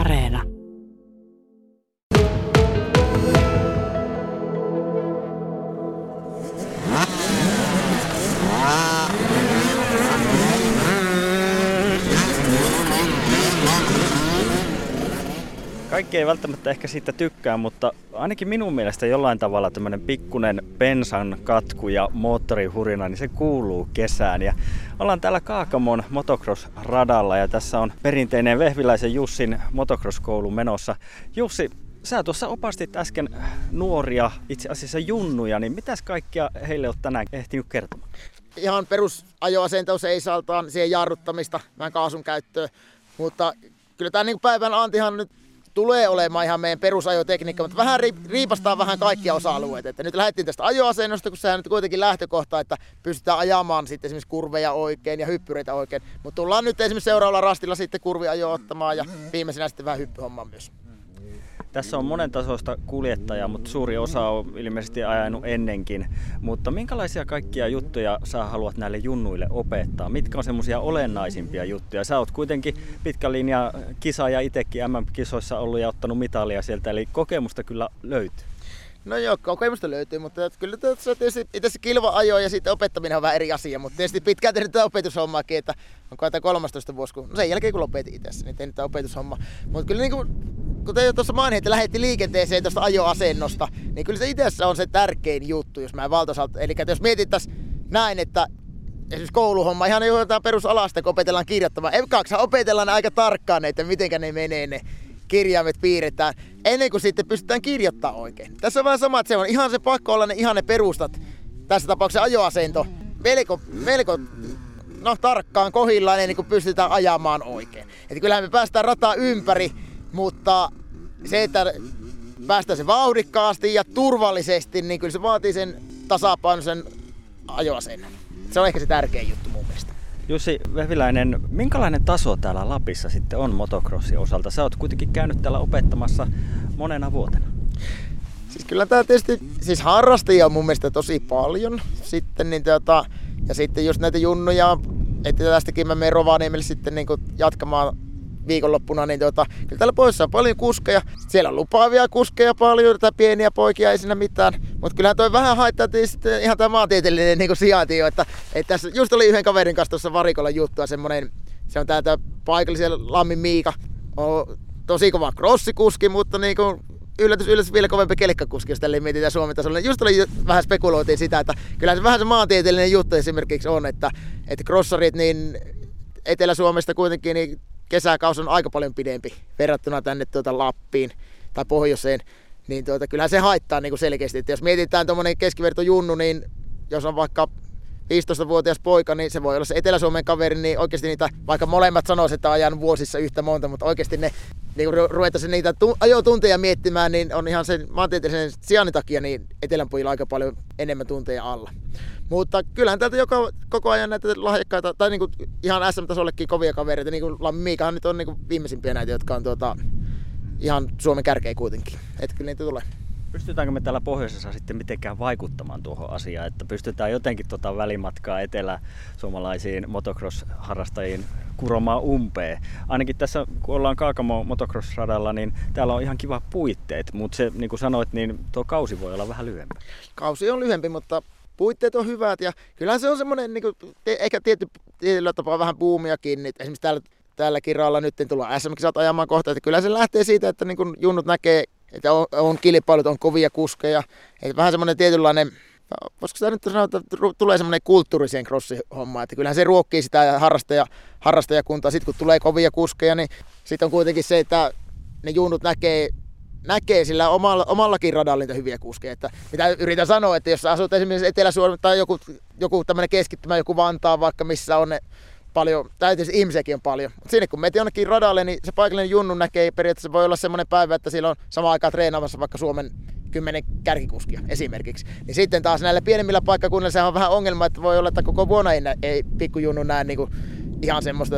Areena. Kaikki ei välttämättä ehkä siitä tykkää, mutta ainakin minun mielestä jollain tavalla tämmöinen pikkunen bensan katku ja moottorihurina, niin se kuuluu kesään. Ja ollaan täällä Kaakamon motocross-radalla ja tässä on perinteinen Vehviläisen Jussin motocross-koulu menossa. Jussi, sä tuossa opastit äsken nuoria, itse asiassa junnuja, niin mitäs kaikkia heille on tänään ehtinyt kertomaan? Ihan perusajoasento seisaltaan, siihen jarruttamista, vähän kaasun käyttöön, mutta kyllä tämä niin päivän antihan nyt tulee olemaan ihan meidän perusajotekniikka, mutta vähän riipastaa vähän kaikkia osa-alueita. Että nyt lähdettiin tästä ajoasennosta, kun sehän nyt kuitenkin lähtökohta, että pystytään ajamaan sitten esimerkiksi kurveja oikein ja hyppyreitä oikein. Mutta tullaan nyt esimerkiksi seuraavalla rastilla sitten kurviajoa ottamaan ja viimeisenä sitten vähän hyppyhommaa myös. Tässä on monen tasoista kuljettajaa, mutta suuri osa on ilmeisesti ajanut ennenkin. Mutta minkälaisia kaikkia juttuja sä haluat näille junnuille opettaa? Mitkä on semmoisia olennaisimpia juttuja? Sä oot kuitenkin pitkän linjan kisaaja itsekin MM-kisoissa ollut ja ottanut mitalia sieltä, eli kokemusta kyllä löytyy. No joo, kokemusta löytyy, mutta kyllä tietysti itse kilva-ajo ja sitten opettaminen on vähän eri asia, mutta tietysti pitkään tehnyt tätä opetushommaakin, että onko tämä 13 vuosi, kun, no sen jälkeen kun lopetin itse, niin tehnyt tätä opetushommaa. Mutta kyllä niin kuten jo tuossa mainitsin, että lähdettiin liikenteeseen tuosta ajoasennosta, niin kyllä se itse on se tärkein juttu, jos mä en valtasalta. Eli jos mietittäisiin näin, että esimerkiksi kouluhomma, ihan jotain perusalasta, kun opetellaan kirjoittamaan. Ekaaksihan opetellaan aika tarkkaan, että mitenkä ne menee ne kirjaimet piirretään, ennen kuin sitten pystytään kirjoittamaan oikein. Tässä on vähän sama, että se on ihan se pakko olla ne ihan ne perustat, tässä tapauksessa ajoasento, melko tarkkaan kohillaan ennen kuin pystytään ajamaan oikein. Että kyllähän me päästään rataa ympäri, mutta se, että päästään se vauhdikkaasti ja turvallisesti, niin kyllä se vaatii sen tasapainoisen ajoasennon. Se on ehkä se tärkein juttu mun mielestä. Jussi Vehviläinen, minkälainen taso täällä Lapissa sitten on motocrossin osalta? Sä oot kuitenkin käynyt täällä opettamassa monena vuotena. Siis kyllä tää tietysti, siis harrastajia on mun mielestä tosi paljon sitten, niin ja sitten just näitä junnuja, että tästäkin mä menen Rovaniemelle sitten niin jatkamaan viikonloppuna, niin kyllä täällä poissa on paljon kuskeja. Siellä on lupaavia kuskeja paljon, tai pieniä poikia, ei siinä mitään. Mutta kyllähän toi vähän haittaa tietysti ihan tämä maantieteellinen niin sijainti jo. Että tässä just oli yhden kaverin kanssa tuossa varikolla juttua, semmoinen, se on täältä paikallisen Lammi Miika. On tosi kova crossikuski, mutta niin kuin yllätys vielä kovempi kelkkakuski, jos tälleen mietitään Suomen tasolla. Just oli vähän spekuloitiin sitä, että kyllähän se vähän se maantieteellinen juttu esimerkiksi on, että crossarit niin Etelä-Suomesta kuitenkin niin kesäkaus on aika paljon pidempi verrattuna tänne Lappiin tai pohjoiseen, niin kyllähän se haittaa niin kuin selkeästi. Että jos mietitään tuommoinen keskivertojunnu, niin jos on vaikka 15-vuotias poika, niin se voi olla se Etelä-Suomen kaveri, niin oikeasti niitä, vaikka molemmat sanoisivat, että on ajanut vuosissa yhtä monta, mutta oikeasti ne niin ruvetaan niitä ajotunteja miettimään, niin on ihan sen maantieteellisen sijainnin takia niin etelän pojilla aika paljon enemmän tunteja alla. Mutta kyllähän täältä koko ajan näitä lahjakkaita, tai niinku ihan SM-tasollekin kovia kavereita, niinku Lammi Miikahan nyt on niinku viimeisimpiä näitä, jotka on ihan Suomen kärkeä kuitenkin. Et kyllä niitä tulee. Pystytäänkö me täällä pohjoisessa sitten mitenkään vaikuttamaan tuohon asiaan, että pystytään jotenkin välimatkaa etelä-suomalaisiin motocross-harrastajiin kuromaan umpeen? Ainakin tässä, kun ollaan Kaakamon motocross-radalla, niin täällä on ihan kiva puitteet, mutta se, niin kuin sanoit, niin tuo kausi voi olla vähän lyhyempi. Kausi on lyhyempi, mutta puitteet on hyvät ja kyllähän se on semmoinen, niin kuin, ehkä tietyllä tapaa vähän buumiakin, että esimerkiksi tällä kiralla nyt tullaan SMK-saat ajamaan kohta, että kyllä se lähtee siitä, että niin kuin junnut näkee, että on kilpailut, on kovia kuskeja. Että vähän semmoinen tietynlainen, voisiko sitä nyt sanoa, että tulee semmoinen kulttuuriseen crossihomma. Että kyllähän se ruokkii sitä harrastajakuntaa. Sitten kun tulee kovia kuskeja, niin sitten on kuitenkin se, että ne junnut näkee sillä omallakin radalla hyviä kuskeja. Että mitä yritän sanoa, että jos sä asut esimerkiksi Etelä-Suomessa tai joku tämmöinen keskittymä, joku Vantaa vaikka, missä on ne paljon, tai tietysti ihmisiäkin on paljon, mutta sinne kun menet jonnekin radalle, niin se paikallinen junnu näkee periaatteessa, voi olla semmoinen päivä, että siellä on samaan aikaan treenaamassa vaikka Suomen 10 kärkikuskia esimerkiksi. Niin sitten taas näillä pienemmillä paikkakunnilla sehän on vähän ongelma, että voi olla, että koko vuonna ei pikkujunnu näe niin kuin ihan semmoista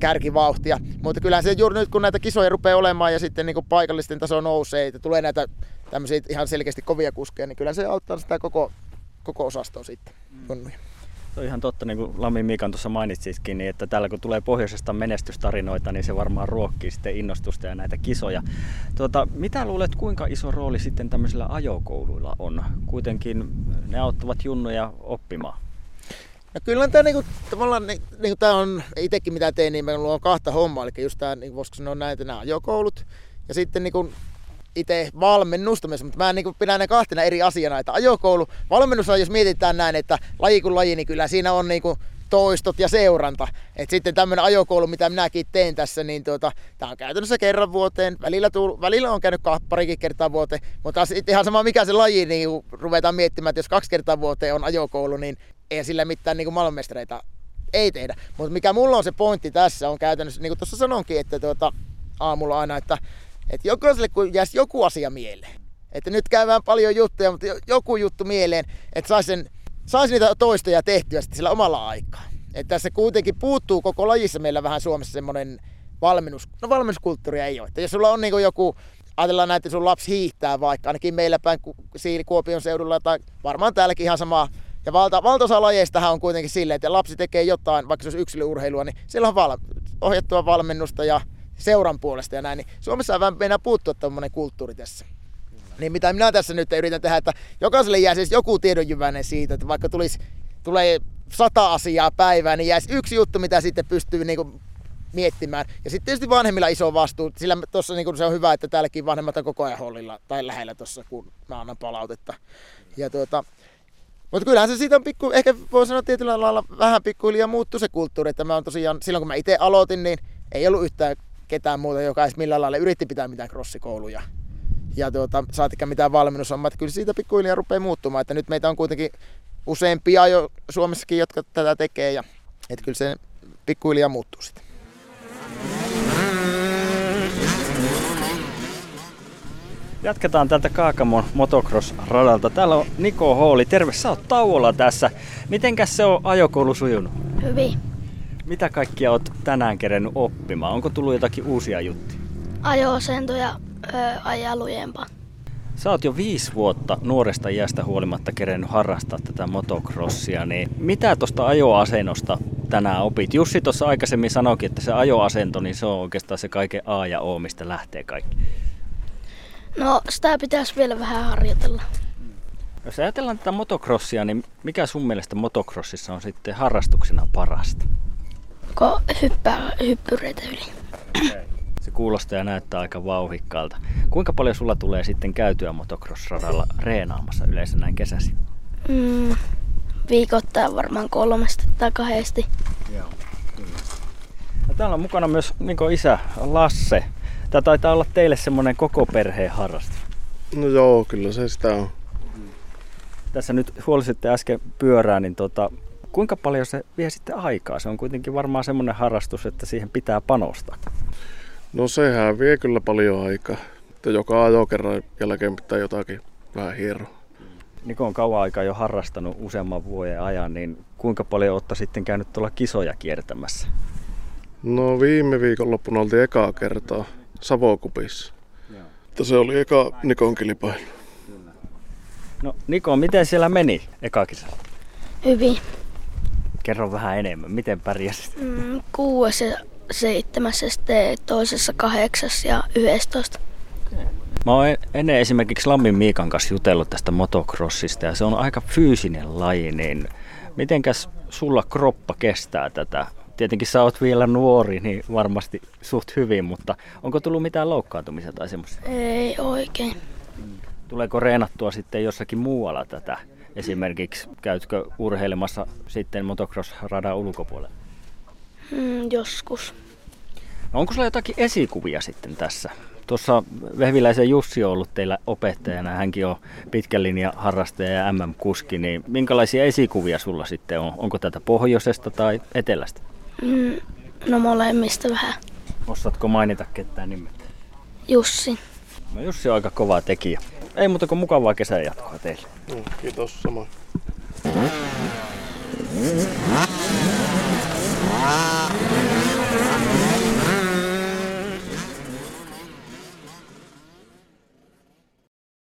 kärkivauhtia. Mutta kyllähän se juuri nyt, kun näitä kisoja rupeaa olemaan ja sitten niin kuin paikallisten taso nousee, että tulee näitä tämmöisiä ihan selkeästi kovia kuskeja, niin kyllä se auttaa sitä koko osastoa sitten. Se on ihan totta, niin kuin Lammi Miikan tuossa mainitsitkin, niin että täällä kun tulee pohjoisesta menestystarinoita, niin se varmaan ruokkii sitten innostusta ja näitä kisoja. Mitä luulet, kuinka iso rooli sitten tämmöisillä ajokouluilla on? Kuitenkin ne auttavat junnuja oppimaan. No kyllä tämä niin kuin tämä on itsekin mitä tein, niin minulla on kahta hommaa, eli just tämä, niin voisiko sanoa näitä nämä ajokoulut ja sitten niin kuin itse valmennusta myös, mutta mä niin kuin pidän ne kahtena eri asiana, että ajokoulu, valmennus on, jos mietitään näin, että laji kuin laji, niin kyllä siinä on niin kuin toistot ja seuranta. Et sitten tämmöinen ajokoulu, mitä minäkin teen tässä, niin tämä on käytännössä kerran vuoteen, välillä on käynyt parikin kertaa vuoteen, mutta ihan sama mikä se laji, niin ruvetaan miettimään, että jos 2 kertaa vuoteen on ajokoulu, niin ei sillä mitään niin kuin maailmanmestareita ei tehdä. Mutta mikä mulla on se pointti tässä, on käytännössä, niin kuin tuossa sanonkin, että aamulla aina, että jokaiselle kun jäisi joku asia mieleen. Että nyt käydään paljon juttuja, mutta joku juttu mieleen, että saisi niitä toistoja tehtyä sitten sillä omalla aikaa. Että tässä kuitenkin puuttuu koko lajissa meillä vähän Suomessa semmoinen valmennuskulttuuria ei ole. Että jos sulla on niin joku, ajatellaan näin, että sun lapsi hiihtää vaikka, ainakin meillä päin Kuopion seudulla tai varmaan täälläkin ihan samaa. Ja valtaosa lajeistahan on kuitenkin silleen, että lapsi tekee jotain, vaikka se olisi yksilöurheilua, niin sillä on ohjattua valmennusta ja seuran puolesta ja näin. Niin Suomessa on vähän meinaa puuttua tämmöinen kulttuuri tässä. Niin mitä minä tässä nyt yritän tehdä, että jokaiselle jää siis joku tiedonjyväinen siitä, että vaikka tulee 100 asiaa päivään, niin jäisi yksi juttu, mitä sitten pystyy niinku miettimään. Ja sitten tietysti vanhemmilla iso vastuu, sillä tossa niinku se on hyvä, että täälläkin vanhemmat on koko ajan hollilla tai lähellä tuossa, kun mä annan palautetta. Ja mutta kyllähän se siitä on ehkä voi sanoa tietyllä lailla vähän pikkuhiljaa muuttui se kulttuuri, että mä oon tosiaan, silloin kun mä itse aloitin, niin ei ollut yhtään ketään muuta, joka edes millään lailla yritti pitää mitään crossikouluja. Ja saatikään mitään valmennusommaa, että kyllä siitä pikkuhiljaa rupeaa muuttumaan, että nyt meitä on kuitenkin useampia jo Suomessakin, jotka tätä tekee, ja että kyllä se pikkuhiljaa muuttuu sitten. Jatketaan tältä Kaakamon motocross-radalta. Täällä on Niko Hooli. Terve, sä oot tauolla tässä. Mitenkäs se on ajokoulu sujunut? Hyvin. Mitä kaikkia oot tänään kerennyt oppimaan? Onko tullut jotakin uusia juttuja? Ajo-osentoja ajaa lujempaa. Sä oot jo 5 vuotta nuoresta iästä huolimatta kerennyt harrastaa tätä motocrossia. Niin mitä tuosta ajoasennosta tänään opit? Jussi tuossa aikaisemmin sanoikin, että se ajoasento niin se on oikeastaan se kaiken A ja O, mistä lähtee kaikki. No, sitä pitäisi vielä vähän harjoitella. Jos ajatellaan tätä motocrossia, niin mikä sun mielestä motocrossissa on sitten harrastuksena parasta? Kun hyppää hyppyreitä yli. Okay. Se kuulostaa ja näyttää aika vauhikkaalta. Kuinka paljon sulla tulee sitten käytyä motocross-radalla reenaamassa yleensä näin kesäsi? Viikoittain varmaan 3 tai 2. Joo, kyllä. No, täällä on mukana myös Nikon isä Lasse. Tämä taitaa olla teille semmoinen koko perheen harrastus. No joo, kyllä se sitä on. Tässä nyt huolisitte äsken pyörää, niin kuinka paljon se vie sitten aikaa? Se on kuitenkin varmaan semmoinen harrastus, että siihen pitää panostaa. No sehän vie kyllä paljon aikaa. Joka ajokerran jälkeen pitää jotakin vähän hieroa. Niko on kauan aikaa jo harrastanut useamman vuoden ajan, niin kuinka paljon olette sitten käynyt tuolla kisoja kiertämässä? No viime viikonloppuna oltiin ekaa kertaa Savokupissa. Se oli eka Nikon kilpailu. No Niko, miten siellä meni eka kisa? Hyvin. Kerro vähän enemmän, miten pärjäsit? 6. ja 7. ja sitten toisessa 8. ja 11. Mä oon ennen esimerkiksi Lammin Miikan kanssa jutellut tästä motocrossista ja se on aika fyysinen laji, niin mitenkäs sulla kroppa kestää tätä? Tietenkin sä oot vielä nuori, niin varmasti suht hyvin, mutta onko tullut mitään loukkaantumisia tai semmoisia? Ei oikein. Tuleeko reenattua sitten jossakin muualla tätä? Esimerkiksi käytkö urheilemassa sitten motocross-radan ulkopuolella? Joskus. No onko sulla jotakin esikuvia sitten tässä? Tuossa Vehviläisen Jussi on ollut teillä opettajana, hänkin on pitkän linjan harrastaja ja MM-kuski, niin minkälaisia esikuvia sulla sitten on? Onko tätä pohjoisesta tai etelästä? No molemmista vähän. Osaatko mainita ketään nimeltä? Jussi. No Jussi on aika kova tekijä. Ei muuta kuin mukavaa kesän jatkoa teille. Kiitos samoin.